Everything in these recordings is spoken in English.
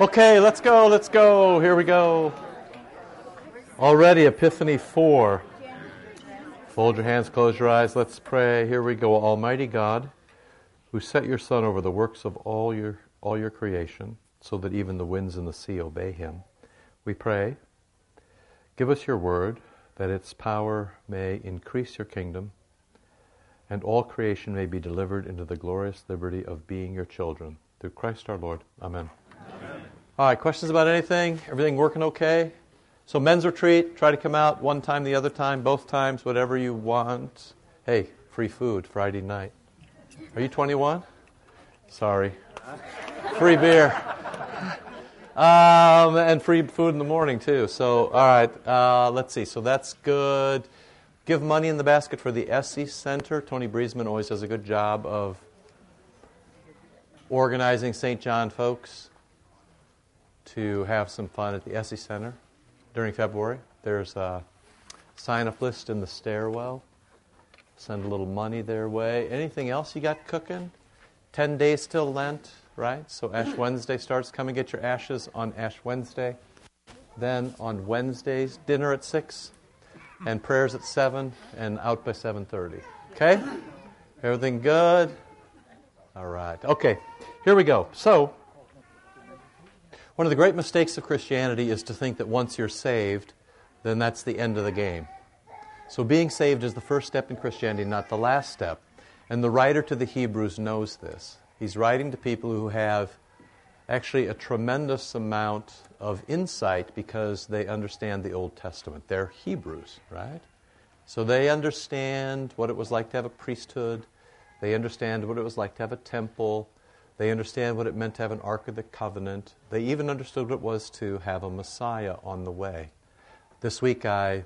Okay, let's go. Here we go. Already Epiphany 4. Fold your hands, close your eyes. Let's pray. Here we go. Almighty God, who set your Son over the works of all your creation, so that even the winds and the sea obey him, we pray, give us your word, that its power may increase your kingdom, and all creation may be delivered into the glorious liberty of being your children. Through Christ our Lord. Amen. Amen. All right, questions about anything? Everything working okay? So men's retreat, try to come out one time, the other time, both times, whatever you want. Hey, free food Friday night. Are you 21? Sorry. Free beer. And free food in the morning, too. So, all right, let's see. So that's good. Give money in the basket for the Essie Center. Tony Briesman always does a good job of organizing St. John folks to have some fun at the Essie Center during February. There's a sign-up list in the stairwell. Send a little money their way. Anything else you got cooking? 10 days till Lent, right? So Ash Wednesday starts. Come and get your ashes on Ash Wednesday. Then on Wednesdays, dinner at 6:00 and prayers at 7:00 and out by 7:30. Okay? Everything good? All right. Okay, here we go. So, one of the great mistakes of Christianity is to think that once you're saved, then that's the end of the game. So being saved is the first step in Christianity, not the last step. And the writer to the Hebrews knows this. He's writing to people who have actually a tremendous amount of insight because they understand the Old Testament. They're Hebrews, right? So they understand what it was like to have a priesthood. They understand what it was like to have a temple. They understand what it meant to have an Ark of the Covenant. They even understood what it was to have a Messiah on the way. This week I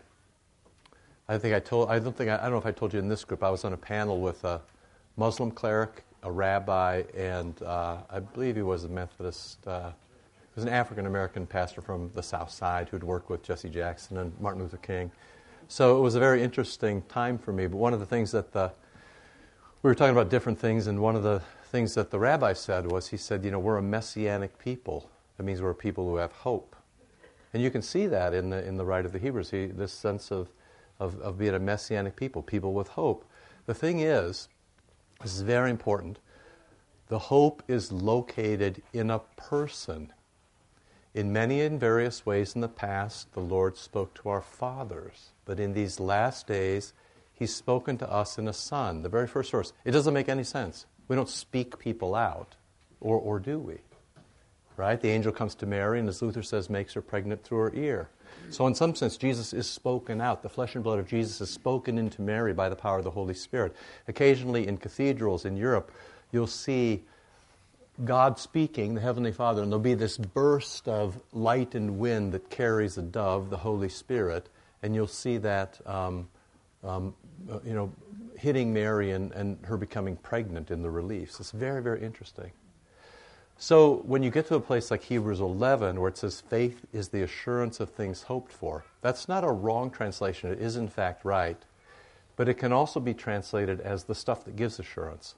don't know if I told you in this group, I was on a panel with a Muslim cleric, a rabbi, and I believe he was a Methodist, he was an African-American pastor from the South Side who'd worked with Jesse Jackson and Martin Luther King. So it was a very interesting time for me, but one of the things that we were talking about different things, and one of the things that the rabbi said was, he said, you know, we're a messianic people. That means we're a people who have hope. And you can see that in the rite of the Hebrews, this sense of being a messianic people with hope. The thing is, this is very important, the hope is located in a person. In many and various ways in the past, the Lord spoke to our fathers, but in these last days, he's spoken to us in a son, the very first verse. It doesn't make any sense. We don't speak people out, or do we? Right? The angel comes to Mary and, as Luther says, makes her pregnant through her ear. So in some sense, Jesus is spoken out. The flesh and blood of Jesus is spoken into Mary by the power of the Holy Spirit. Occasionally in cathedrals in Europe, you'll see God speaking, the Heavenly Father, and there'll be this burst of light and wind that carries a dove, the Holy Spirit, and you'll see that hitting Mary and her becoming pregnant in the reliefs. It's very, very interesting. So when you get to a place like Hebrews 11, where it says faith is the assurance of things hoped for, that's not a wrong translation. It is, in fact, right. But it can also be translated as the stuff that gives assurance,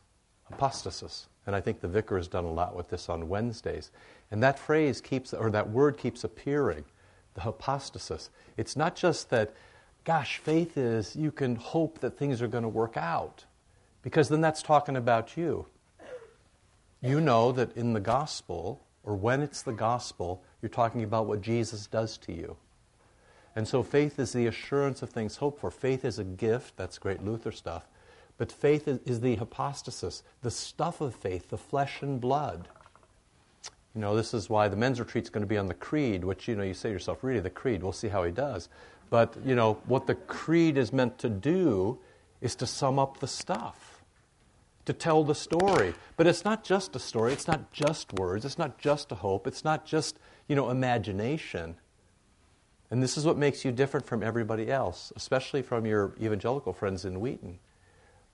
apostasis. And I think the vicar has done a lot with this on Wednesdays. And that phrase keeps, or that word keeps appearing, the apostasis. It's not just that, gosh, faith is, you can hope that things are going to work out, because then that's talking about you. You know that in the gospel, or when it's the gospel, you're talking about what Jesus does to you. And so faith is the assurance of things hoped for. Faith is a gift. That's great Luther stuff. But faith is the hypostasis, the stuff of faith, the flesh and blood. You know, this is why the men's retreat's going to be on the creed, which, you know, you say to yourself, really, the creed, we'll see how he does. But, you know, what the creed is meant to do is to sum up the stuff, to tell the story. But it's not just a story. It's not just words. It's not just a hope. It's not just, you know, imagination. And this is what makes you different from everybody else, especially from your evangelical friends in Wheaton,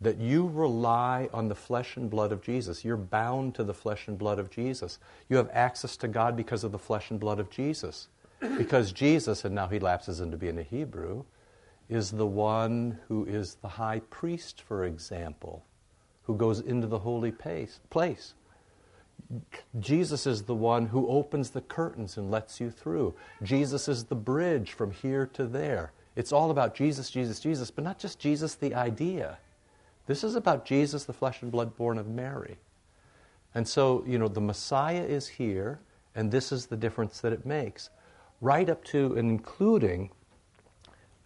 that you rely on the flesh and blood of Jesus. You're bound to the flesh and blood of Jesus. You have access to God because of the flesh and blood of Jesus. Because Jesus, and now he lapses into being a Hebrew, is the one who is the high priest, for example, who goes into the holy place. Jesus is the one who opens the curtains and lets you through. Jesus is the bridge from here to there. It's all about Jesus, Jesus, Jesus, but not just Jesus, the idea. This is about Jesus, the flesh and blood born of Mary. And so, you know, the Messiah is here, and this is the difference that it makes. Right up to and including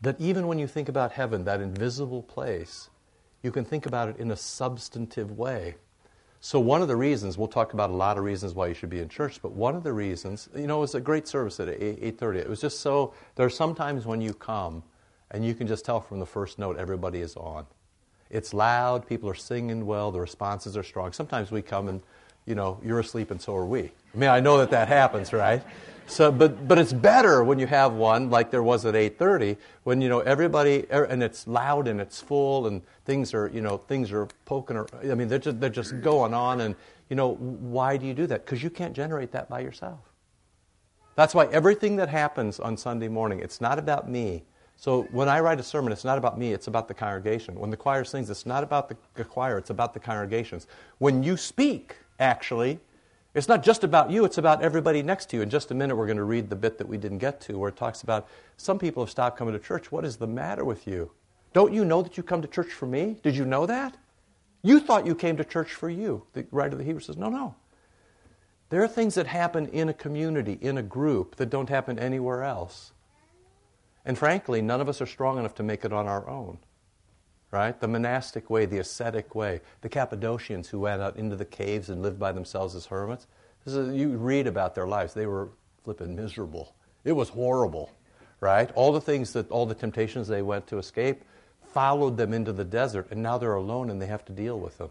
that even when you think about heaven, that invisible place, you can think about it in a substantive way. So one of the reasons, we'll talk about a lot of reasons why you should be in church, but one of the reasons, you know, it was a great service at 8:30. It was just so, there are some times when you come and you can just tell from the first note everybody is on. It's loud, people are singing well, the responses are strong. Sometimes we come and, you know, you're asleep and so are we. I mean, I know that that happens, right? So, but it's better when you have one like there was at 8:30 when, you know, everybody, and it's loud and it's full and things are, you know, things are poking, or, I mean, they're just going on. And, you know, why do you do that? Because you can't generate that by yourself. That's why everything that happens on Sunday morning, it's not about me. So when I write a sermon, it's not about me, it's about the congregation. When the choir sings, it's not about the choir, it's about the congregations. When you speak, actually, it's not just about you, it's about everybody next to you. In just a minute, we're going to read the bit that we didn't get to, where it talks about some people have stopped coming to church. What is the matter with you? Don't you know that you come to church for me? Did you know that? You thought you came to church for you. The writer of the Hebrews says, no. There are things that happen in a community, in a group, that don't happen anywhere else. And frankly, none of us are strong enough to make it on our own, right? The monastic way, the ascetic way, the Cappadocians who went out into the caves and lived by themselves as hermits. This is, you read about their lives. They were flipping miserable. It was horrible, right? All the temptations they went to escape followed them into the desert, and now they're alone and they have to deal with them.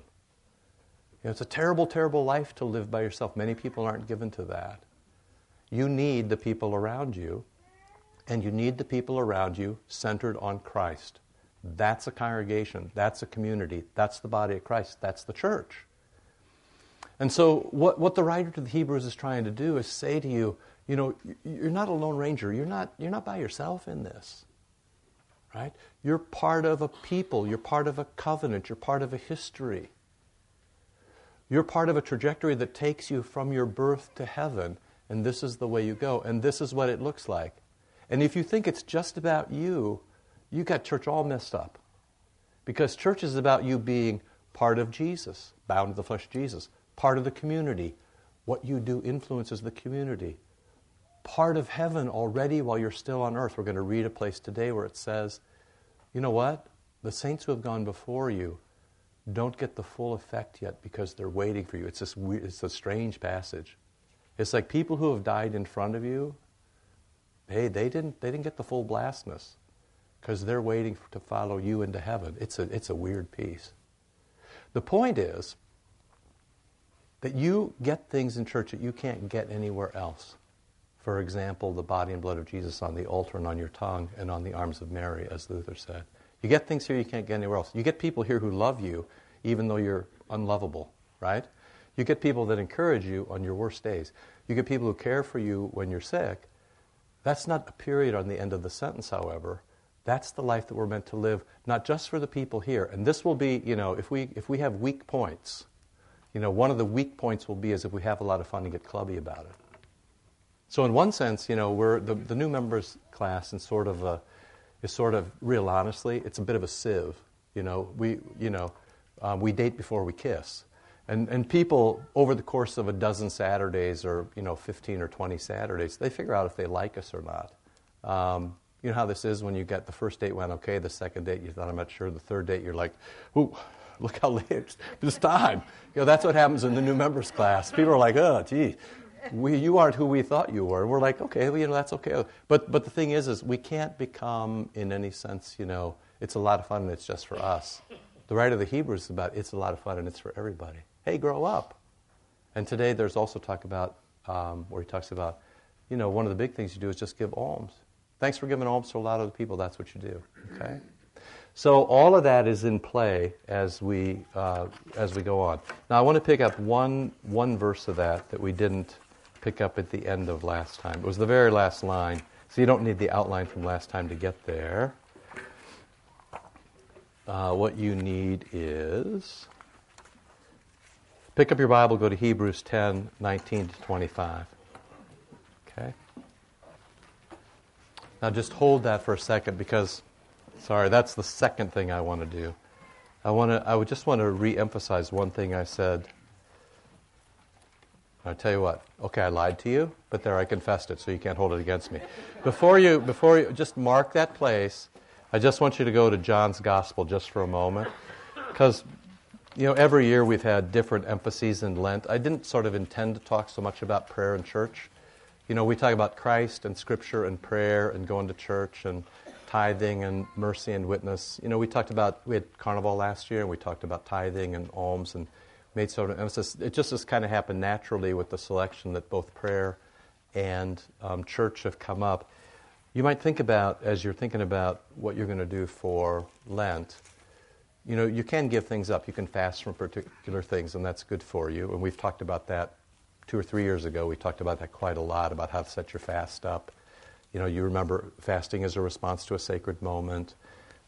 You know, it's a terrible, terrible life to live by yourself. Many people aren't given to that. You need the people around you. And you need the people around you centered on Christ. That's a congregation. That's a community. That's the body of Christ. That's the church. And so what the writer to the Hebrews is trying to do is say to you, you know, you're not a lone ranger. You're not by yourself in this, right? You're part of a people. You're part of a covenant. You're part of a history. You're part of a trajectory that takes you from your birth to heaven. And this is the way you go. And this is what it looks like. And if you think it's just about you, you got church all messed up. Because church is about you being part of Jesus, bound to the flesh of Jesus, part of the community. What you do influences the community. Part of heaven already while you're still on earth. We're going to read a place today where it says, you know what? The saints who have gone before you don't get the full effect yet because they're waiting for you. It's a strange passage. It's like people who have died in front of you, hey, they didn't get the full blastness because they're waiting to follow you into heaven. It's a weird piece. The point is that you get things in church that you can't get anywhere else. For example, the body and blood of Jesus on the altar and on your tongue and on the arms of Mary, as Luther said. You get things here you can't get anywhere else. You get people here who love you even though you're unlovable, right? You get people that encourage you on your worst days. You get people who care for you when you're sick. That's not a period on the end of the sentence, however. That's the life that we're meant to live, not just for the people here. And this will be, you know, if we have weak points, you know, one of the weak points will be is if we have a lot of fun and get clubby about it. So in one sense, you know, we're the new members class is sort of real honestly, it's a bit of a sieve. You know, we date before we kiss. And people, over the course of a dozen Saturdays or, you know, 15 or 20 Saturdays, they figure out if they like us or not. You know how this is when you get the first date went okay, the second date you thought, I'm not sure, the third date you're like, ooh, look how late it's this time. You know, that's what happens in the new members class. People are like, oh, gee, you aren't who we thought you were. And we're like, okay, well, you know, that's okay. But the thing is we can't become, in any sense, you know, it's a lot of fun and it's just for us. The writer of the Hebrews is about it's a lot of fun and it's for everybody. Hey, grow up. And today there's also talk about, where he talks about, you know, one of the big things you do is just give alms. Thanks for giving alms to a lot of the people. That's what you do, okay? So all of that is in play as we go on. Now I want to pick up one verse of that we didn't pick up at the end of last time. It was the very last line. So you don't need the outline from last time to get there. What you need is... Pick up your Bible, go to Hebrews 10, 19 to 25. Okay? Now just hold that for a second because, sorry, that's the second thing I want to do. I just want to re-emphasize one thing I said. I'll tell you what. Okay, I lied to you, but there I confessed it, so you can't hold it against me. Before you just mark that place, I just want you to go to John's Gospel just for a moment. Because, you know, every year we've had different emphases in Lent. I didn't sort of intend to talk so much about prayer and church. You know, we talk about Christ and Scripture and prayer and going to church and tithing and mercy and witness. You know, we had Carnival last year, and we talked about tithing and alms and made sort of emphasis. It just has kind of happened naturally with the selection that both prayer and church have come up. You might think about, as you're thinking about what you're going to do for Lent, you know, you can give things up. You can fast from particular things, and that's good for you. And we've talked about that 2 or 3 years ago. We talked about that quite a lot, about how to set your fast up. You know, you remember fasting is a response to a sacred moment.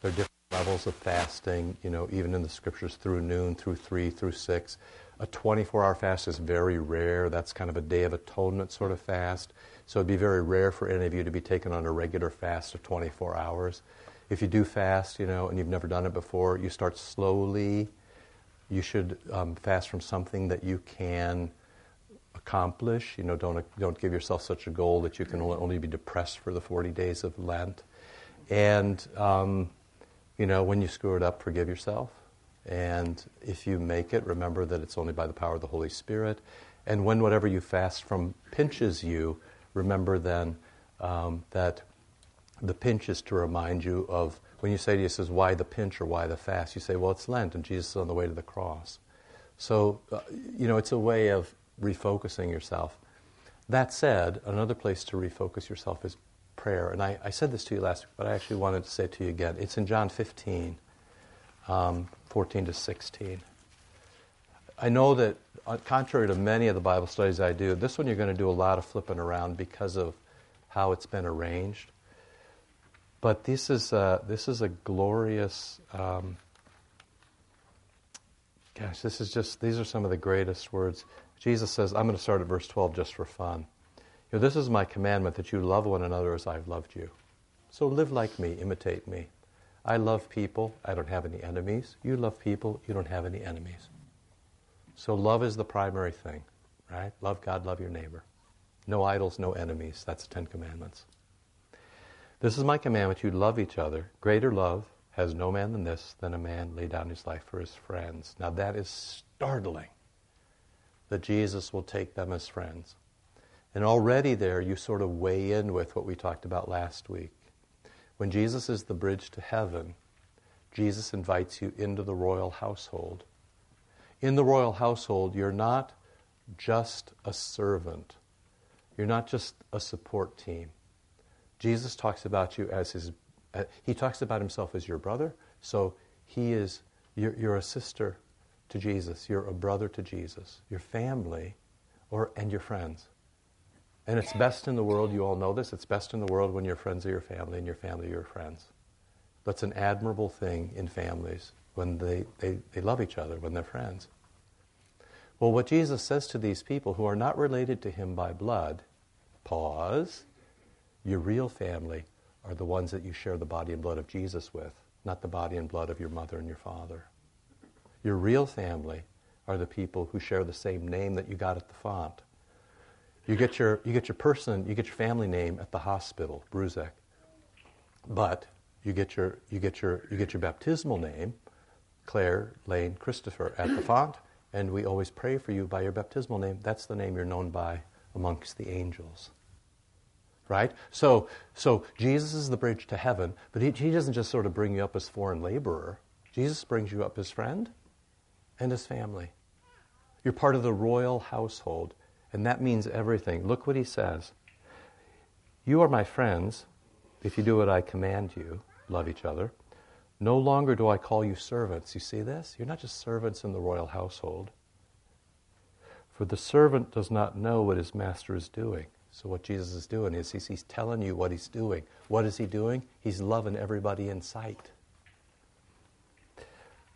There are different levels of fasting, you know, even in the Scriptures, through noon, through 3, through 6. A 24-hour fast is very rare. That's kind of a Day of Atonement sort of fast. So it'd be very rare for any of you to be taken on a regular fast of 24 hours. If you do fast, you know, and you've never done it before, you start slowly. You should fast from something that you can accomplish. You know, don't give yourself such a goal that you can only be depressed for the 40 days of Lent. And you know, when you screw it up, forgive yourself. And if you make it, remember that it's only by the power of the Holy Spirit. And when whatever you fast from pinches you, remember then that the pinch is to remind you of, when you say to Jesus, why the pinch or why the fast? You say, well, it's Lent, and Jesus is on the way to the cross. So, you know, it's a way of refocusing yourself. That said, another place to refocus yourself is prayer. And I said this to you last week, but I actually wanted to say it to you again. It's in John 15, 14 to 16. I know that contrary to many of the Bible studies I do, this one you're going to do a lot of flipping around because of how it's been arranged. But this is a glorious, these are some of the greatest words. Jesus says, I'm going to start at verse 12 just for fun. You know, this is my commandment, that you love one another as I've loved you. So live like me, imitate me. I love people, I don't have any enemies. You love people, you don't have any enemies. So love is the primary thing, right? Love God, love your neighbor. No idols, no enemies. That's the 10 commandments. This is my commandment, you love each other. Greater love has no man than this, than a man lay down his life for his friends. Now that is startling, that Jesus will take them as friends. And already there, you sort of weigh in with what we talked about last week. When Jesus is the bridge to heaven, Jesus invites you into the royal household. In the royal household, you're not just a servant. You're not just a support team. Jesus talks about you as he talks about himself as your brother, so you're a sister to Jesus. You're a brother to Jesus. Your family and your friends. And it's best in the world, you all know this, it's best in the world when your friends are your family and your family are your friends. That's an admirable thing in families, when they love each other, when they're friends. Well, what Jesus says to these people who are not related to him by blood, pause, your real family are the ones that you share the body and blood of Jesus with, not the body and blood of your mother and your father. Your real family are the people who share the same name that you got at the font. You get your family name at the hospital, Bruzek. But you get your baptismal name, Claire Lane Christopher, at the font, and we always pray for you by your baptismal name. That's the name you're known by amongst the angels. Right? So Jesus is the bridge to heaven, but he doesn't just sort of bring you up as foreign laborer. Jesus brings you up as friend and as family. You're part of the royal household. And that means everything. Look what he says. You are my friends if you do what I command you. Love each other. No longer do I call you servants. You see this? You're not just servants in the royal household. For the servant does not know what his master is doing. So what Jesus is doing is he's telling you what he's doing. What is he doing? He's loving everybody in sight.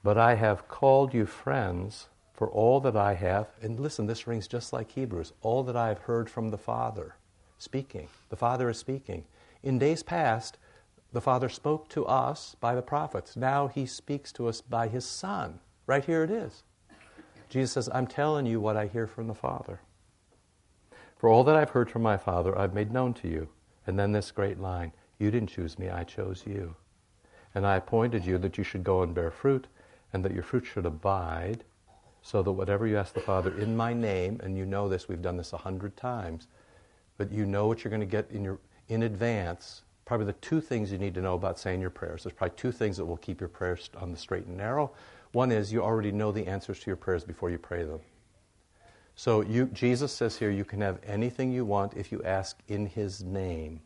But I have called you friends, For all that I have, and listen, this rings just like Hebrews, all that I have heard from the Father speaking. The Father is speaking. In days past, the Father spoke to us by the prophets. Now he speaks to us by his Son. Right here it is. Jesus says, I'm telling you what I hear from the Father. For all that I've heard from my Father, I've made known to you. And then this great line, you didn't choose me, I chose you. And I appointed you that you should go and bear fruit, and that your fruit should abide, so that whatever you ask the Father in my name, and you know this, we've done this 100 times, but you know what you're going to get in advance. Probably the two things you need to know about saying your prayers. There's probably two things that will keep your prayers on the straight and narrow. One is you already know the answers to your prayers before you pray them. So Jesus says here, you can have anything you want if you ask in his name,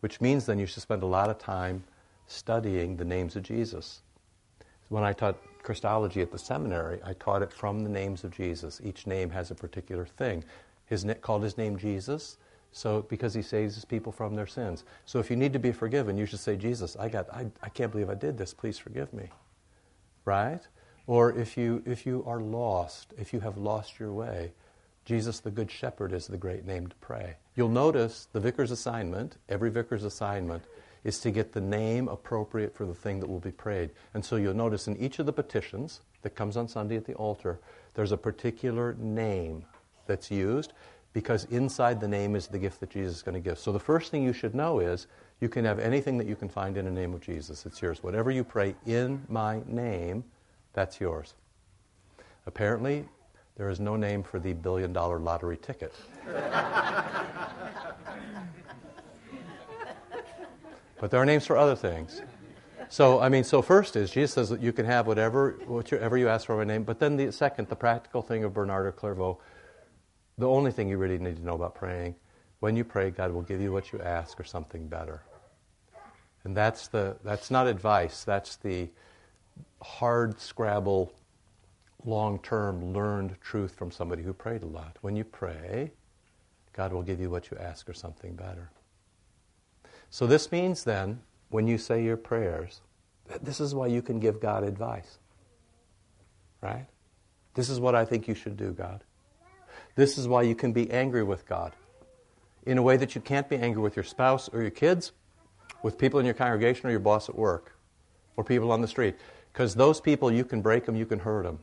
which means then you should spend a lot of time studying the names of Jesus. When I taught Christology at the seminary, I taught it from the names of Jesus. Each name has a particular thing. Called his name Jesus, so because he saves his people from their sins. So if you need to be forgiven, you should say, Jesus, I can't believe I did this. Please forgive me. Right? Or if you are lost, if you have lost your way, Jesus the Good Shepherd is the great name to pray. You'll notice the vicar's assignment, every vicar's assignment, is to get the name appropriate for the thing that will be prayed. And so you'll notice in each of the petitions that comes on Sunday at the altar, there's a particular name that's used because inside the name is the gift that Jesus is going to give. So the first thing you should know is you can have anything that you can find in the name of Jesus. It's yours. Whatever you pray in my name, that's yours. Apparently, there is no name for the $1 billion lottery ticket. But there are names for other things. So first is, Jesus says that you can have whatever you ask for by name. But then the second, the practical thing of Bernard of Clairvaux, the only thing you really need to know about praying, when you pray, God will give you what you ask or something better. And that's not advice. That's the hard scrabble, long-term learned truth from somebody who prayed a lot. When you pray, God will give you what you ask or something better. So this means then, when you say your prayers, this is why you can give God advice. Right? This is what I think you should do, God. This is why you can be angry with God in a way that you can't be angry with your spouse or your kids, with people in your congregation or your boss at work, or people on the street. Because those people, you can break them, you can hurt them.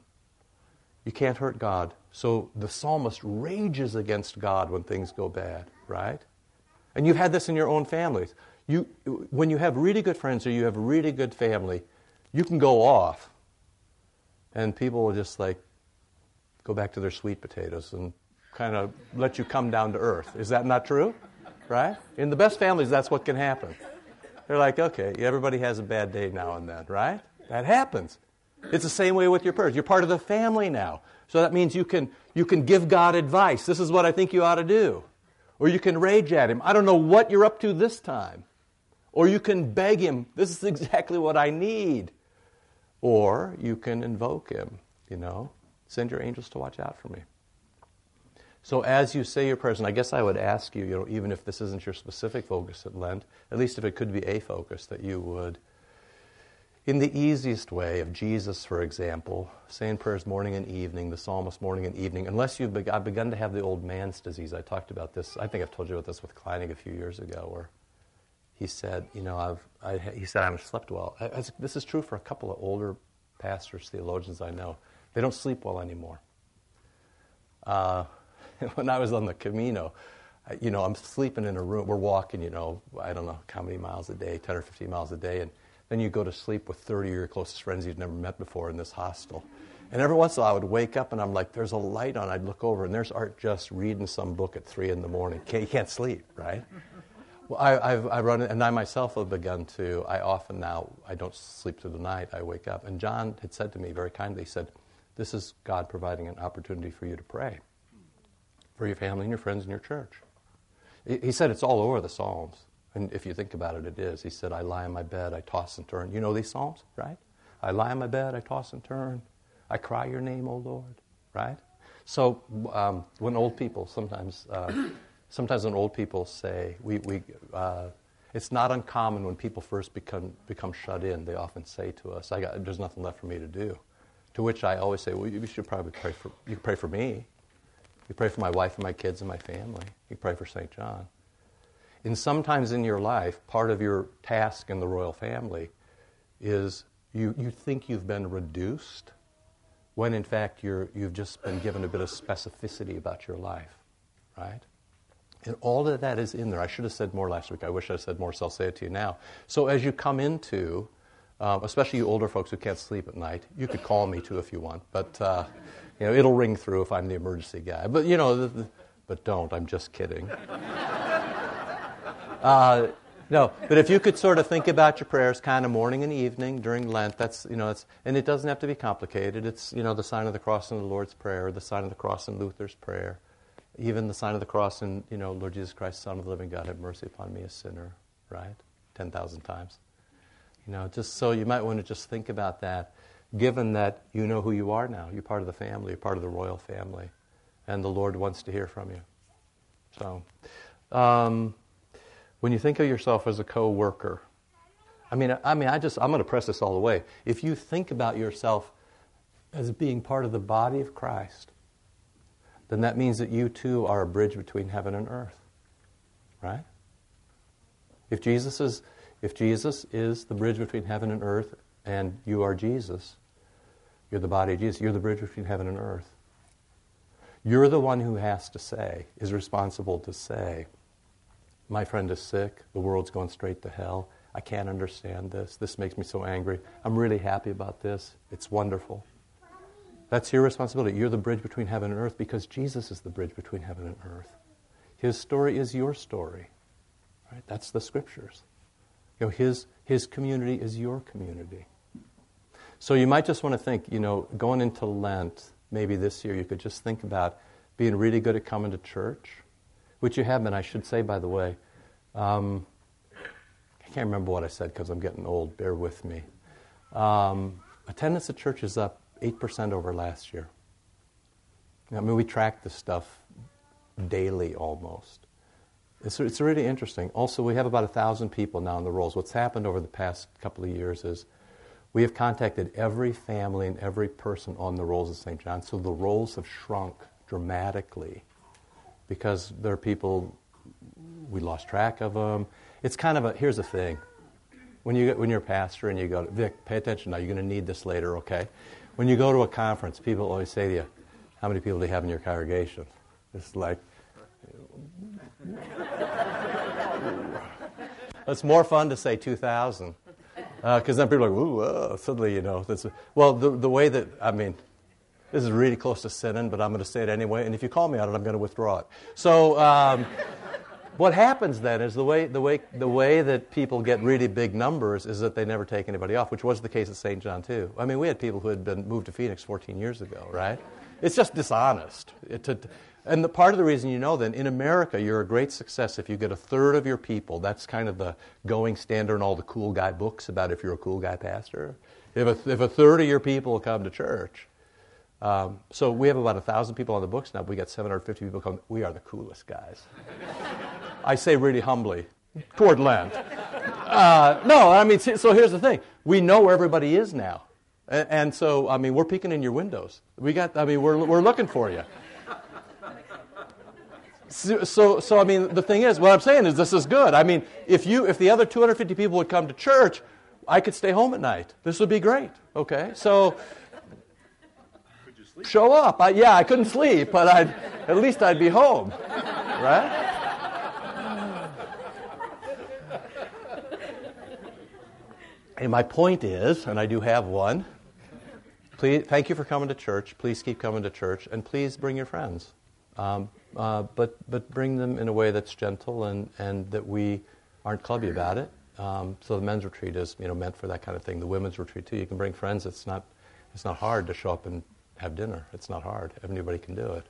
You can't hurt God. So the psalmist rages against God when things go bad, right? And you've had this in your own families. When you have really good friends or you have really good family, you can go off. And people will just go back to their sweet potatoes and kind of let you come down to earth. Is that not true? Right? In the best families, that's what can happen. They're like, okay, everybody has a bad day now and then, right? That happens. It's the same way with your prayers. You're part of the family now. So that means you can give God advice. This is what I think you ought to do. Or you can rage at him. I don't know what you're up to this time. Or you can beg him. This is exactly what I need. Or you can invoke him. Send your angels to watch out for me. So as you say your prayers, and I guess I would ask you, even if this isn't your specific focus at Lent, at least if it could be a focus, that you would, in the easiest way of Jesus, for example, saying prayers morning and evening, the psalmist morning and evening, unless you've begun to have the old man's disease. I talked about this. I think I've told you about this with Kleinig a few years ago, where he said, I haven't slept well. This is true for a couple of older pastors, theologians I know. They don't sleep well anymore. When I was on the Camino, I'm sleeping in a room. We're walking, I don't know how many miles a day, 10 or 15 miles a day, and then you go to sleep with 30 of your closest friends you've never met before in this hostel. And every once in a while I would wake up and I'm like, there's a light on. I'd look over and there's Art just reading some book at 3 in the morning. You can't sleep, right? Well, I run, and I myself have begun to, I don't sleep through the night. I wake up. And John had said to me very kindly, he said, this is God providing an opportunity for you to pray for your family and your friends and your church. He said it's all over the Psalms. And if you think about it, it is. He said, I lie in my bed, I toss and turn. You know these Psalms, right? I lie in my bed, I toss and turn. I cry your name, O Lord, right? So when old people, sometimes when old people say, it's not uncommon when people first become shut in, they often say to us, there's nothing left for me to do. To which I always say, well, you should probably pray for, you pray for me. You pray for my wife and my kids and my family. You pray for St. John. And sometimes in your life, part of your task in the royal family is you think you've been reduced when in fact you've just been given a bit of specificity about your life, right? And all of that is in there. I should have said more last week. I wish I said more, so I'll say it to you now. So as you come into, especially you older folks who can't sleep at night, you could call me too if you want, but it'll ring through if I'm the emergency guy. But but don't. I'm just kidding. No, but if you could sort of think about your prayers kind of morning and evening during Lent, and it doesn't have to be complicated. It's, the sign of the cross in the Lord's Prayer, the sign of the cross in Luther's Prayer, even the sign of the cross in, Lord Jesus Christ, Son of the living God, have mercy upon me, a sinner, right? 10,000 times. Just so you might want to just think about that, given that you know who you are now. You're part of the family, you're part of the royal family, and the Lord wants to hear from you. So, when you think of yourself as a co-worker, I'm going to press this all the way. If you think about yourself as being part of the body of Christ, then that means that you too are a bridge between heaven and earth, right? If Jesus is the bridge between heaven and earth, and you are Jesus, you're the body of Jesus. You're the bridge between heaven and earth. You're the one who is responsible to say, my friend is sick. The world's going straight to hell. I can't understand this. This makes me so angry. I'm really happy about this. It's wonderful. That's your responsibility. You're the bridge between heaven and earth because Jesus is the bridge between heaven and earth. His story is your story. Right? That's the Scriptures. His community is your community. So you might just want to think, going into Lent, maybe this year you could just think about being really good at coming to church, which you have been, I should say, by the way. I can't remember what I said because I'm getting old. Bear with me. Attendance at church is up 8% over last year. We track this stuff daily almost. It's really interesting. Also, we have about 1,000 people now on the rolls. What's happened over the past couple of years is we have contacted every family and every person on the rolls of St. John, so the rolls have shrunk dramatically because there are people, we lost track of them. It's kind of here's the thing. When you're a pastor and you go, Vic, pay attention now, you're going to need this later, okay? When you go to a conference, people always say to you, how many people do you have in your congregation? It's like, it's more fun to say 2,000 because then people are like, ooh, suddenly, This, well, the way that, this is really close to sinning, but I'm going to say it anyway, and if you call me on it, I'm going to withdraw it. So, what happens then is the way that people get really big numbers is that they never take anybody off, which was the case at St. John too. We had people who had been moved to Phoenix 14 years ago, right? It's just dishonest. And the part of the reason then, in America, you're a great success if you get a third of your people. That's kind of the going standard in all the cool guy books about if you're a cool guy pastor. If a third of your people come to church. So we have about 1,000 people on the books now. We got 750 people coming. We are the coolest guys. I say really humbly, toward Lent. So here's the thing. We know where everybody is now. And so, we're peeking in your windows. We're looking for you. So, the thing is, what I'm saying is this is good. If the other 250 people would come to church, I could stay home at night. This would be great. Okay? So, could you sleep? Show up. I couldn't sleep, but at least I'd be home. Right? And my point is, and I do have one, please, thank you for coming to church. Please keep coming to church. And please bring your friends. But bring them in a way that's gentle and that we aren't clubby about it. So the men's retreat is meant for that kind of thing. The women's retreat too. You can bring friends. It's not hard to show up and have dinner. It's not hard. Everybody can do it.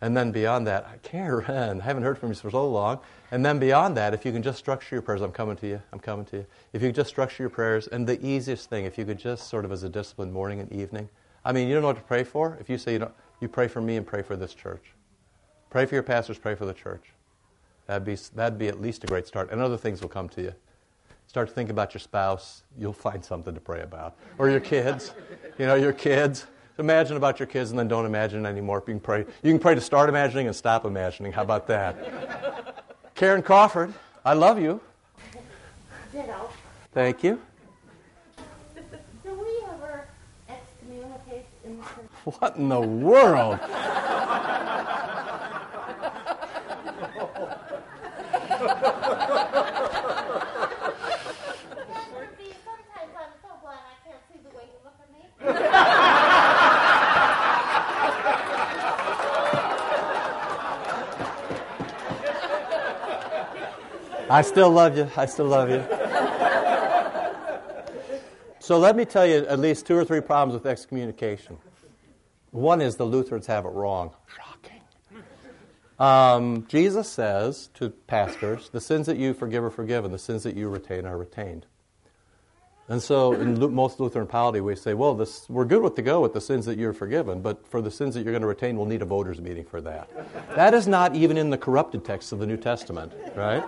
And then beyond that, Karen, I haven't heard from you for so long. And then beyond that, if you can just structure your prayers, I'm coming to you. If you can just structure your prayers, and the easiest thing, if you could just sort of as a discipline, morning and evening. You don't know what to pray for. If you say you pray for me and pray for this church. Pray for your pastors, pray for the church. That'd be at least a great start. And other things will come to you. Start to think about your spouse. You'll find something to pray about. Or your kids. You know, your kids. Imagine about your kids and then don't imagine anymore. You can pray to start imagining and stop imagining. How about that? Karen Crawford, I love you. Ditto. Thank you. Do we ever excommunicate in the church? What in the world? I still love you. I still love you. So let me tell you at least two or three problems with excommunication. One is the Lutherans have it wrong. Shocking. Jesus says to pastors, the sins that you forgive are forgiven, the sins that you retain are retained. And so in most Lutheran polity we say, well, we're good to go with the sins that you're forgiven, but for the sins that you're going to retain, we'll need a voters meeting for that. That is not even in the corrupted texts of the New Testament, right?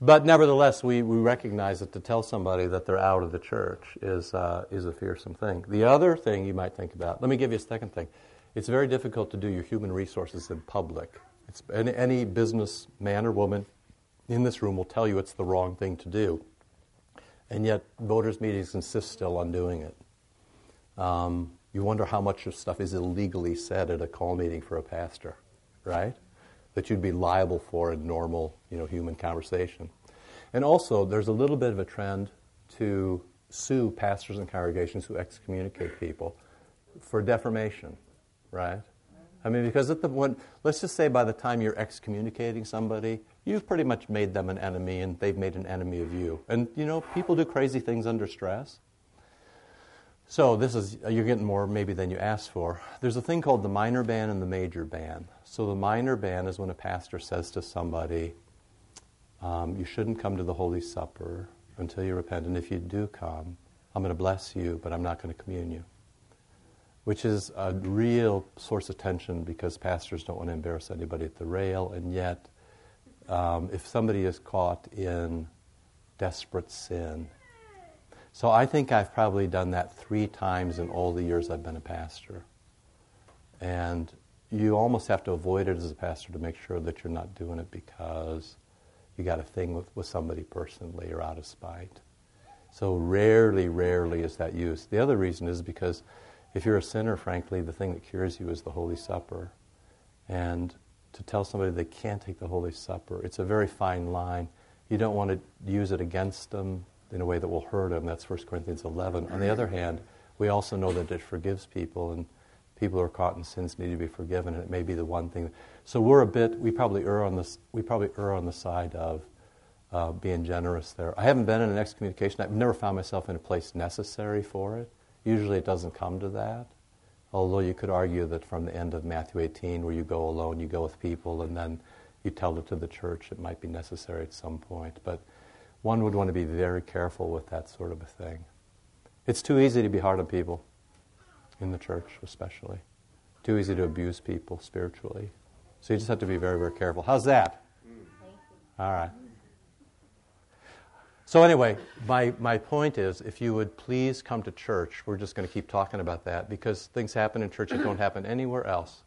But nevertheless, we recognize that to tell somebody that they're out of the church is a fearsome thing. The other thing you might think about, let me give you a second thing. It's very difficult to do your human resources in public. It's, any business man or woman in this room will tell you it's the wrong thing to do. And yet, voters' meetings insist still on doing it. You wonder how much of stuff is illegally said at a call meeting for a pastor, right? That you'd be liable for in normal, human conversation. And also, there's a little bit of a trend to sue pastors and congregations who excommunicate people for defamation, right? I mean, because let's just say by the time you're excommunicating somebody, you've pretty much made them an enemy and they've made an enemy of you. And, people do crazy things under stress. So you're getting more maybe than you asked for. There's a thing called the minor ban and the major ban. So the minor ban is when a pastor says to somebody, you shouldn't come to the Holy Supper until you repent, and if you do come, I'm going to bless you, but I'm not going to commune you. Which is a real source of tension because pastors don't want to embarrass anybody at the rail, and yet if somebody is caught in desperate sin. So I think I've probably done that 3 times in all the years I've been a pastor. And you almost have to avoid it as a pastor to make sure that you're not doing it because you got a thing with somebody personally or out of spite. So rarely is that used. The other reason is because if you're a sinner, frankly, the thing that cures you is the Holy Supper. And to tell somebody they can't take the Holy Supper, it's a very fine line. You don't want to use it against them in a way that will hurt them. That's 1 Corinthians 11. On the other hand, we also know that it forgives people, and people who are caught in sins need to be forgiven, and it may be the one thing. So we probably err on the side of being generous there. I haven't been in an excommunication. I've never found myself in a place necessary for it. Usually it doesn't come to that, although you could argue that from the end of Matthew 18, where you go alone, you go with people, and then you tell it to the church, it might be necessary at some point. But one would want to be very careful with that sort of a thing. It's too easy to be hard on people, in the church especially. Too easy to abuse people spiritually. So you just have to be very, very careful. How's that? All right. So anyway, my point is, if you would please come to church, we're just going to keep talking about that, because things happen in church that don't happen anywhere else.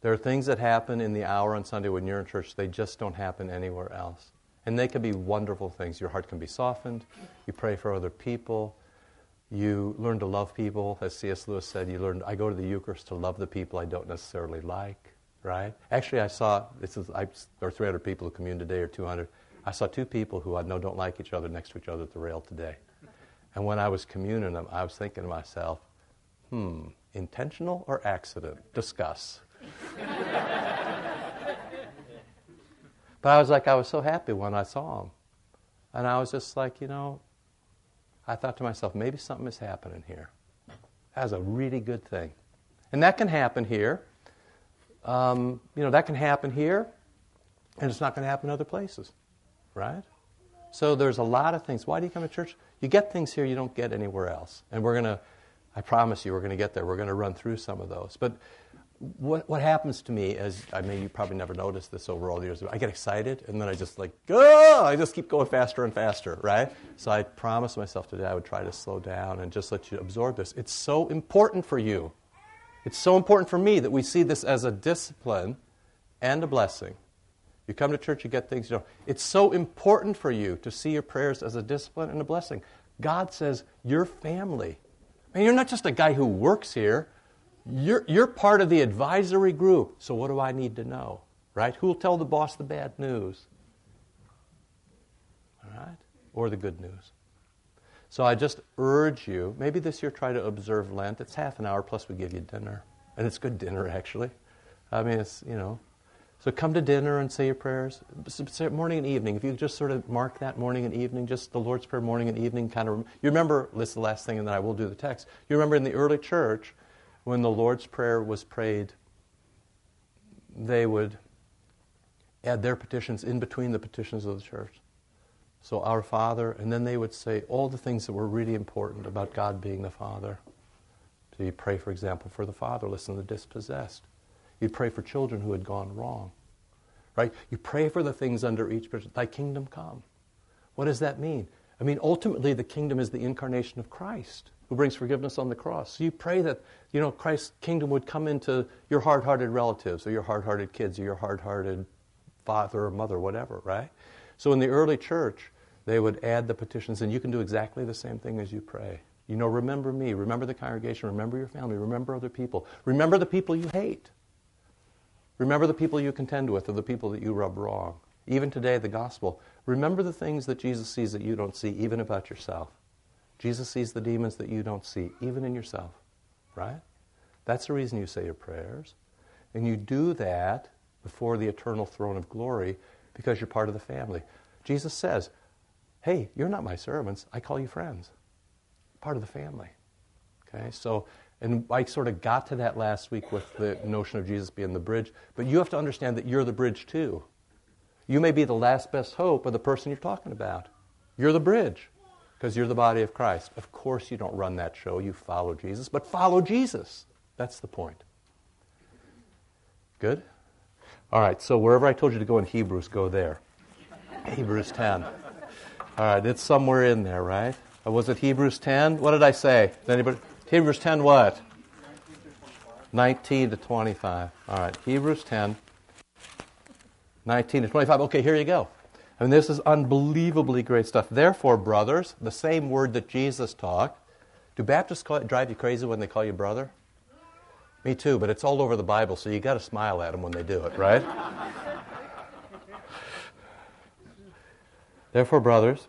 There are things that happen in the hour on Sunday when you're in church, they just don't happen anywhere else. And they can be wonderful things. Your heart can be softened. You pray for other people. You learn to love people. As C.S. Lewis said, I go to the Eucharist to love the people I don't necessarily like, right? Actually, I saw, there are 300 people who commune today or 200. I saw 2 people who I know don't like each other next to each other at the rail today. And when I was communing them, I was thinking to myself, intentional or accident? Discuss. But I was so happy when I saw him. And I was just like, I thought to myself, maybe something is happening here. That was a really good thing. And that can happen here. That can happen here, and it's not going to happen other places, right? So there's a lot of things. Why do you come to church? You get things here you don't get anywhere else. And I promise you, we're going to get there. We're going to run through some of those. But What happens to me is, I mean, you probably never noticed this over all the years, but I get excited, and then I just like, go! I just keep going faster and faster, right? So I promised myself today I would try to slow down and just let you absorb this. It's so important for you. It's so important for me that we see this as a discipline and a blessing. You come to church, you get things you don't. It's so important for you to see your prayers as a discipline and a blessing. God says, your family. I mean, you're not just a guy who works here. You're part of the advisory group, so what do I need to know, right? Who will tell the boss the bad news, all right, or the good news? So I just urge you, maybe this year try to observe Lent. It's half an hour, plus we give you dinner, and it's good dinner, actually. I mean, it's, you know. So come to dinner and say your prayers, morning and evening. If you just sort of mark that morning and evening, just the Lord's Prayer morning and evening, kind of, you remember, this is the last thing, and then I will do the text. You remember in the early church, when the Lord's Prayer was prayed, they would add their petitions in between the petitions of the church. So our Father, and then they would say all the things that were really important about God being the Father. So you pray, for example, for the fatherless and the dispossessed. You pray for children who had gone wrong. Right? You pray for the things under each person. Thy kingdom come. What does that mean? I mean, ultimately, the kingdom is the incarnation of Christ, who brings forgiveness on the cross. So you pray that, you know, Christ's kingdom would come into your hard-hearted relatives or your hard-hearted kids or your hard-hearted father or mother, whatever, right? So in the early church, they would add the petitions, and you can do exactly the same thing as you pray. You know, remember me, remember the congregation, remember your family, remember other people, remember the people you hate, remember the people you contend with or the people that you rub wrong. Even today, the gospel, remember the things that Jesus sees that you don't see, even about yourself. Jesus sees the demons that you don't see, even in yourself, right? That's the reason you say your prayers. And you do that before the eternal throne of glory because you're part of the family. Jesus says, hey, you're not my servants. I call you friends. Part of the family, okay? So, and I sort of got to that last week with the notion of Jesus being the bridge, but you have to understand that you're the bridge too. You may be the last best hope of the person you're talking about. You're the bridge. Because you're the body of Christ. Of course you don't run that show. You follow Jesus. But follow Jesus. That's the point. Good? All right, so wherever I told you to go in Hebrews, go there. Hebrews 10. All right, it's somewhere in there, right? Was it Hebrews 10? What did I say? Did anybody? Hebrews 10 what? 19 to 25. All right, Hebrews 10, 19 to 25. Okay, here you go. I mean, this is unbelievably great stuff. Therefore, brothers, the same word that Jesus taught. Do Baptists drive you crazy when they call you brother? Me too, but it's all over the Bible, so you got to smile at them when they do it, right? Therefore, brothers,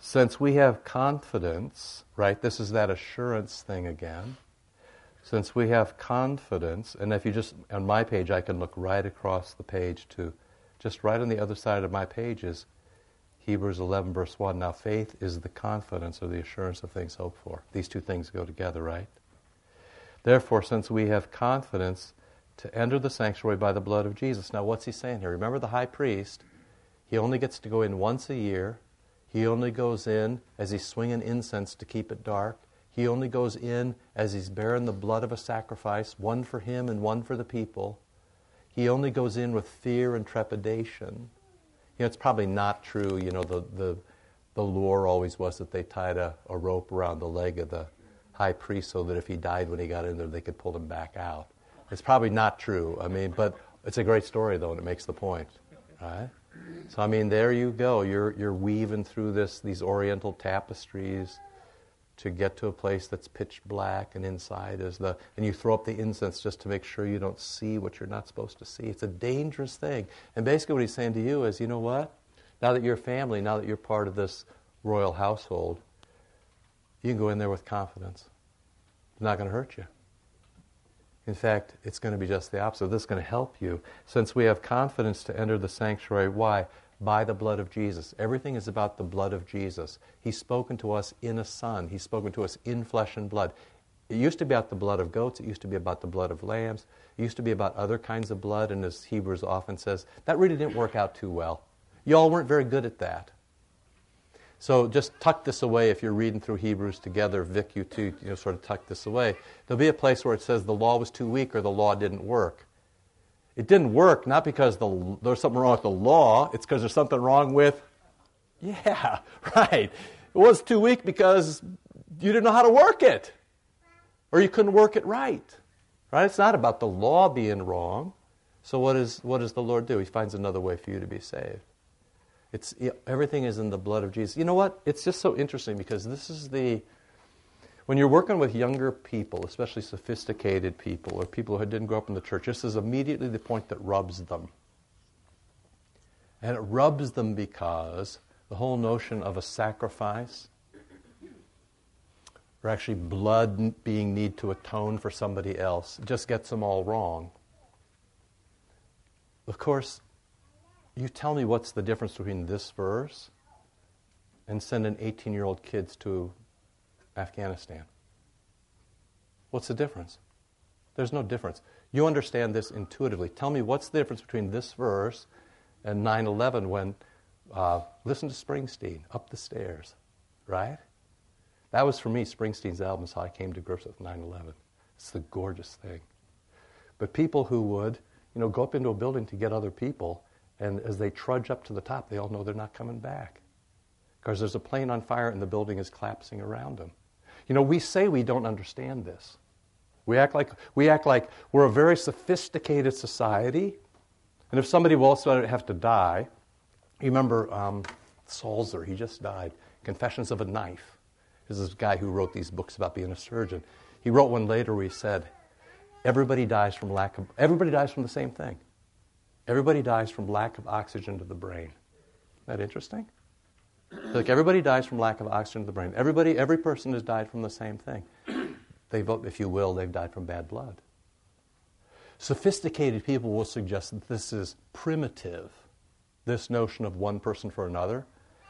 since we have confidence, right, this is that assurance thing again. Since we have confidence, and if you just, on my page, I can look right across the page to... Just right on the other side of my page is Hebrews 11, verse 1. Now, faith is the confidence or the assurance of things hoped for. These two things go together, right? Therefore, since we have confidence to enter the sanctuary by the blood of Jesus. Now, what's he saying here? Remember the high priest, he only gets to go in once a year. He only goes in as he's swinging incense to keep it dark. He only goes in as he's bearing the blood of a sacrifice, one for him and one for the people. He only goes in with fear and trepidation. You know, it's probably not true. You know, the lore always was that they tied a rope around the leg of the high priest so that if he died when he got in there, they could pull him back out. It's probably not true. I mean, but it's a great story, though, and it makes the point. Right? So, I mean, there you go. You're weaving through these oriental tapestries to get to a place that's pitch black, and inside is and you throw up the incense just to make sure you don't see what you're not supposed to see. It's a dangerous thing. And basically what he's saying to you is, you know what? Now that you're family, now that you're part of this royal household, you can go in there with confidence. It's not going to hurt you. In fact, it's going to be just the opposite. This is going to help you. Since we have confidence to enter the sanctuary, why? By the blood of Jesus. Everything is about the blood of Jesus. He's spoken to us in a son. He's spoken to us in flesh and blood. It used to be about the blood of goats. It used to be about the blood of lambs. It used to be about other kinds of blood. And as Hebrews often says, that really didn't work out too well. Y'all weren't very good at that. So just tuck this away if you're reading through Hebrews together, Vic, you too, you know, sort of tuck this away. There'll be a place where it says the law was too weak or the law didn't work. It didn't work not because there's something wrong with the law, it's because there's something wrong with, yeah, right. It was too weak because you didn't know how to work it or you couldn't work it right. Right? It's not about the law being wrong. So what does the Lord do? He finds another way for you to be saved. It's everything is in the blood of Jesus. You know what? It's just so interesting because this is when you're working with younger people, especially sophisticated people or people who didn't grow up in the church, this is immediately the point that rubs them. And it rubs them because the whole notion of a sacrifice or actually blood being need to atone for somebody else just gets them all wrong. Of course, you tell me what's the difference between this verse and sending 18-year-old kids to Afghanistan. What's the difference? There's no difference. You understand this intuitively. Tell me what's the difference between this verse and 9/11 when, listen to Springsteen, Up the Stairs, right? That was for me, Springsteen's album is how I came to grips with 9/11. It's the gorgeous thing. But people who would, you know, go up into a building to get other people, and as they trudge up to the top, they all know they're not coming back because there's a plane on fire and the building is collapsing around them. You know, we say we don't understand this. We act like we're a very sophisticated society, and if somebody will also have to die, you remember Salzer, he just died, Confessions of a Knife. This is a guy who wrote these books about being a surgeon. He wrote one later where he said, everybody dies from the same thing. Everybody dies from lack of oxygen to the brain. Isn't that interesting? Like everybody dies from lack of oxygen to the brain. Every person has died from the same thing. If you will, they've died from bad blood. Sophisticated people will suggest that this is primitive, this notion of one person for another,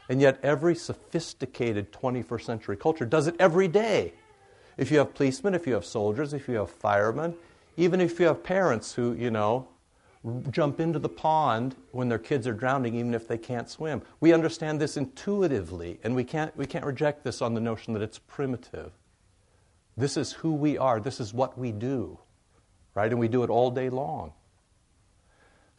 and yet every sophisticated 21st century culture does it every day. If you have policemen, if you have soldiers, if you have firemen, even if you have parents who, you know, jump into the pond when their kids are drowning even if they can't swim. We understand this intuitively, and we can't reject this on the notion that it's primitive. This is who we are. This is what we do, right? And we do it all day long.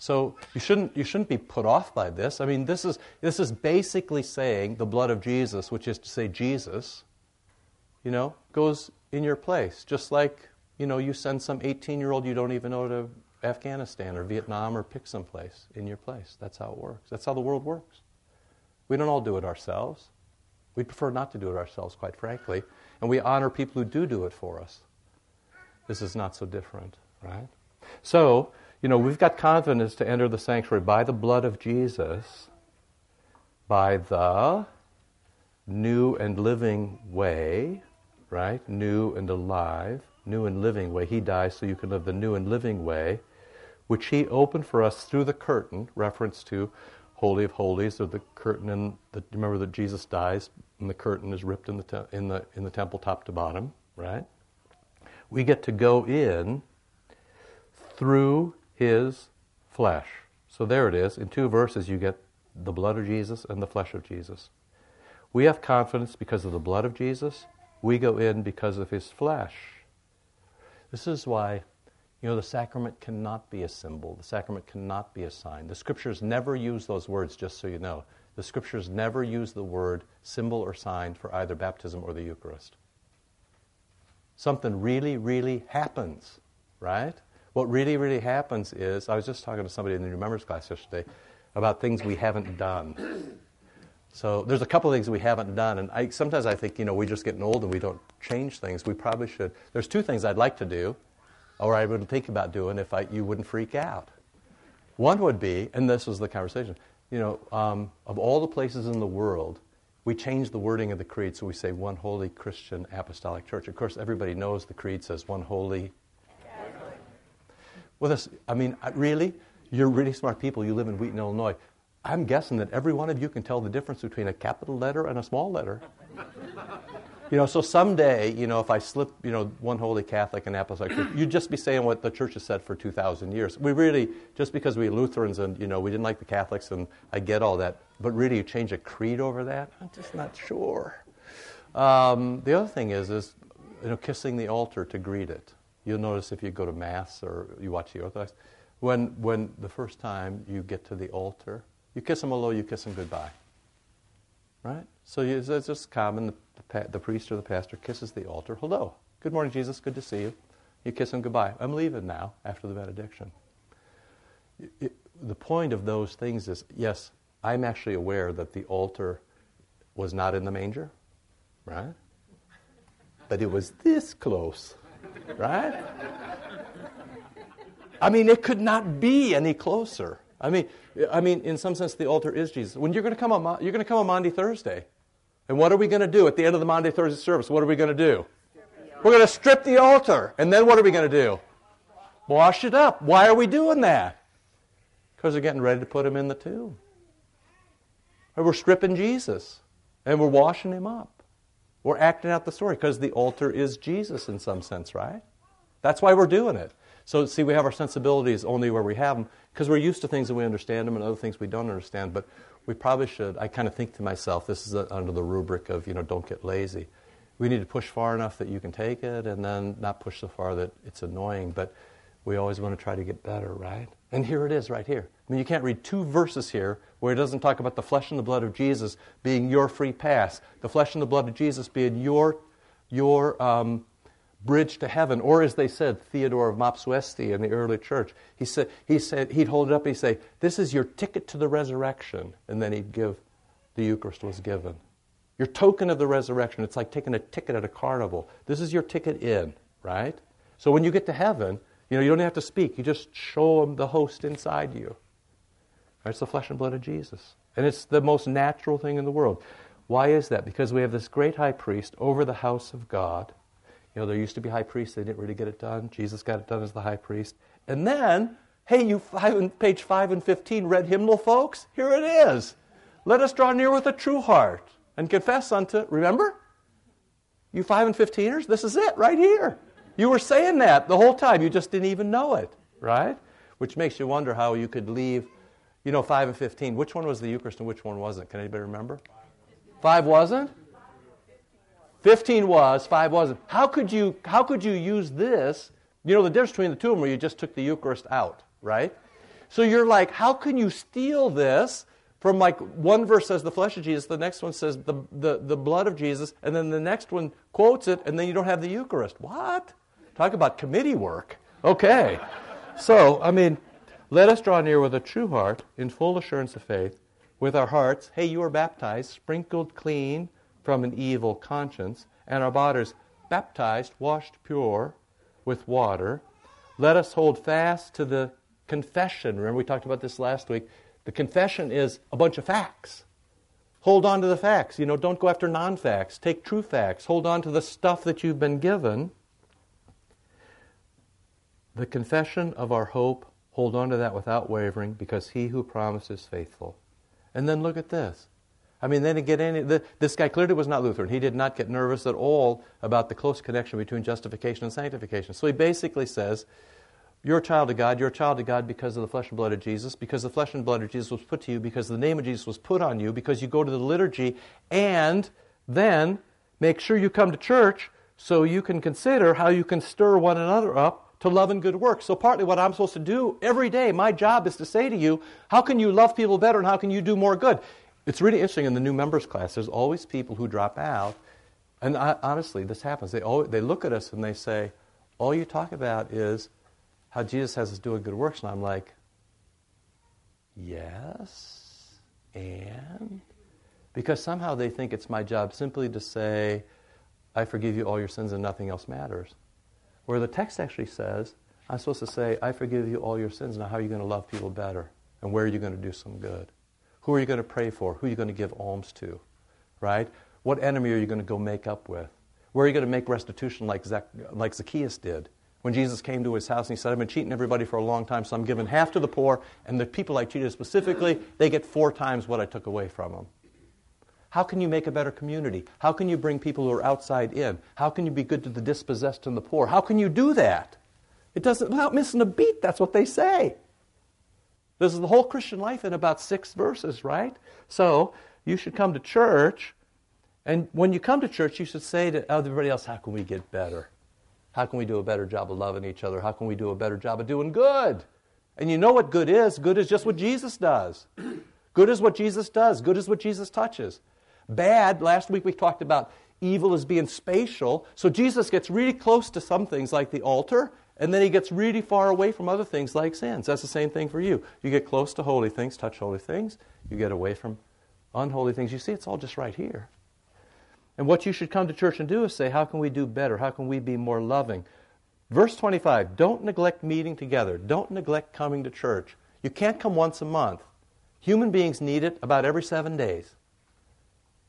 So you shouldn't be put off by this. I mean, this is basically saying the blood of Jesus, which is to say Jesus, you know, goes in your place. Just like, you know, you send some 18-year-old you don't even know to Afghanistan or Vietnam or pick someplace in your place. That's how it works. That's how the world works. We don't all do it ourselves. We prefer not to do it ourselves, quite frankly. And we honor people who do it for us. This is not so different, right? So, you know, we've got confidence to enter the sanctuary by the blood of Jesus, by the new and living way, right? New and alive, new and living way. He dies so you can live the new and living way, which he opened for us through the curtain, reference to Holy of Holies, or the curtain. Remember that Jesus dies, and the curtain is ripped in the temple top to bottom, right? We get to go in through his flesh. So there it is. In 2 verses, you get the blood of Jesus and the flesh of Jesus. We have confidence because of the blood of Jesus. We go in because of his flesh. This is why, you know, the sacrament cannot be a symbol. The sacrament cannot be a sign. The Scriptures never use those words, just so you know. The Scriptures never use the word symbol or sign for either baptism or the Eucharist. Something really, really happens, right? What really, really happens is, I was just talking to somebody in the New Members class yesterday about things we haven't done. So there's a couple of things we haven't done, and sometimes I think, you know, we're just getting old and we don't change things. We probably should. There's 2 things I'd like to do, or I would think about doing if you wouldn't freak out. One would be, and this was the conversation, you know, of all the places in the world, we change the wording of the creed, so we say one holy Christian apostolic church. Of course, everybody knows the creed says one holy. Catholic. Well, this, I mean, really? You're really smart people. You live in Wheaton, Illinois. I'm guessing that every one of you can tell the difference between a capital letter and a small letter. So someday, if I slip, one holy Catholic and apostolic, you'd just be saying what the church has said for 2,000 years. We really, just because we Lutherans and, we didn't like the Catholics, and I get all that, but really you change a creed over that? I'm just not sure. The other thing is kissing the altar to greet it. You'll notice if you go to Mass or you watch the Orthodox, when the first time you get to the altar, you kiss them hello, you kiss them goodbye. Right? So it's just common, the priest or the pastor kisses the altar, hello, good morning Jesus, good to see you. You kiss him goodbye, I'm leaving now after the benediction. The point of those things is, yes, I'm actually aware that the altar was not in the manger, right? But it was this close, right? It could not be any closer. In some sense, the altar is Jesus. When you're going to come on Maundy Thursday, and what are we going to do at the end of the Maundy Thursday service? What are we going to do? We're going to strip the altar, and then what are we going to do? Wash it up. Why are we doing that? Because they're getting ready to put him in the tomb. And we're stripping Jesus, and we're washing him up. We're acting out the story because the altar is Jesus in some sense, right? That's why we're doing it. So, see, we have our sensibilities only where we have them because we're used to things and we understand them and other things we don't understand, but we probably should. I kind of think to myself, this is under the rubric of, don't get lazy. We need to push far enough that you can take it and then not push so far that it's annoying, but we always want to try to get better, right? And here it is right here. You can't read two verses here where it doesn't talk about the flesh and the blood of Jesus being your free pass, the flesh and the blood of Jesus being your bridge to heaven, or as they said, Theodore of Mopsuestia in the early church, he said he'd hold it up and he'd say, this is your ticket to the resurrection, and then he'd give, the Eucharist was given. Your token of the resurrection, it's like taking a ticket at a carnival. This is your ticket in, right? So when you get to heaven, you don't have to speak, you just show them the host inside you. It's the flesh and blood of Jesus. And it's the most natural thing in the world. Why is that? Because we have this great high priest over the house of God. There used to be high priests. They didn't really get it done. Jesus got it done as the high priest. And then, hey, page 5 and 15, red hymnal, folks. Here it is. Let us draw near with a true heart and confess unto, remember? You 5 and 15ers, this is it right here. You were saying that the whole time. You just didn't even know it, right? Which makes you wonder how you could leave, 5 and 15. Which one was the Eucharist and which one wasn't? Can anybody remember? 5 wasn't? 15 was, 5 wasn't. How could you use this? The difference between the two of them where you just took the Eucharist out, right? So you're like, how can you steal this from one verse says the flesh of Jesus, the next one says the blood of Jesus, and then the next one quotes it, and then you don't have the Eucharist. What? Talk about committee work. Okay. So, let us draw near with a true heart in full assurance of faith, with our hearts, hey, you are baptized, sprinkled clean, from an evil conscience, and our bodies baptized, washed pure with water. Let us hold fast to the confession. Remember we talked about this last week. The confession is a bunch of facts. Hold on to the facts. Don't go after non-facts. Take true facts. Hold on to the stuff that you've been given. The confession of our hope, hold on to that without wavering, because he who promised is faithful. And then look at this. They didn't get this guy clearly was not Lutheran. He did not get nervous at all about the close connection between justification and sanctification. So he basically says, you're a child of God because of the flesh and blood of Jesus, because the flesh and blood of Jesus was put to you, because the name of Jesus was put on you, because you go to the liturgy, and then make sure you come to church so you can consider how you can stir one another up to love and good works. So partly what I'm supposed to do every day, my job is to say to you, how can you love people better and how can you do more good? It's really interesting in the new members class. There's always people who drop out, and honestly, this happens. They look at us and they say, all you talk about is how Jesus has us doing good works. And I'm like, yes, and? Because somehow they think it's my job simply to say, I forgive you all your sins and nothing else matters. Where the text actually says, I'm supposed to say, I forgive you all your sins. Now how are you going to love people better? And where are you going to do some good? Who are you going to pray for? Who are you going to give alms to? Right? What enemy are you going to go make up with? Where are you going to make restitution like Zacchaeus did? When Jesus came to his house and he said, I've been cheating everybody for a long time, so I'm giving half to the poor, and the people I cheated specifically, they get 4 times what I took away from them. How can you make a better community? How can you bring people who are outside in? How can you be good to the dispossessed and the poor? How can you do that? It doesn't, without missing a beat, that's what they say. This is the whole Christian life in about 6 verses, right? So you should come to church, and when you come to church, you should say to everybody else, how can we get better? How can we do a better job of loving each other? How can we do a better job of doing good? And you know what good is? Good is just what Jesus does. Good is what Jesus does. Good is what Jesus touches. Bad, last week we talked about evil as being spatial, so Jesus gets really close to some things like the altar, and then he gets really far away from other things like sins. That's the same thing for you. You get close to holy things, touch holy things. You get away from unholy things. You see, it's all just right here. And what you should come to church and do is say, how can we do better? How can we be more loving? Verse 25, don't neglect meeting together. Don't neglect coming to church. You can't come once a month. Human beings need it about every 7 days.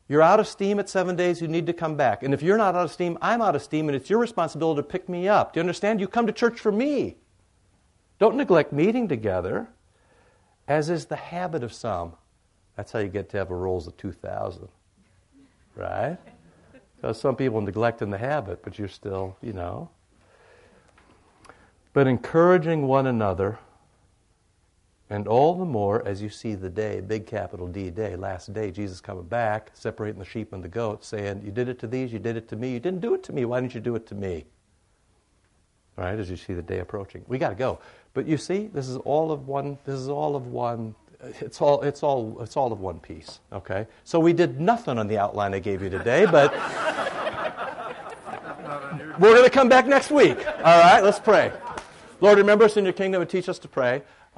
You're out of steam at 7 days, you need to come back. And if you're not out of steam, I'm out of steam, and it's your responsibility to pick me up. Do you understand? You come to church for me. Don't neglect meeting together, as is the habit of some. That's how you get to have a rolls of 2,000, right? Because some people neglect in the habit, but you're still, you know. But encouraging one another, and all the more as you see the day, big capital D day, last day, Jesus coming back, separating the sheep and the goats, saying, you did it to these, you did it to me, you didn't do it to me, why didn't you do it to me? All right, as you see the day approaching. We got to go. But you see, it's all of one piece, okay? So we did nothing on the outline I gave you today, but we're going to come back next week. All right, let's pray. Lord, remember us in your kingdom and teach us to pray.